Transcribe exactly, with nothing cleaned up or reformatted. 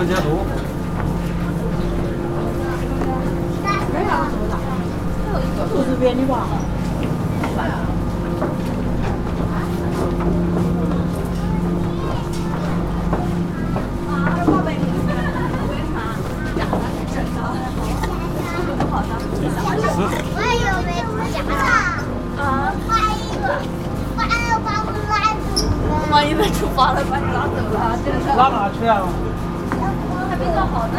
拉哪去啊？还没做好呢。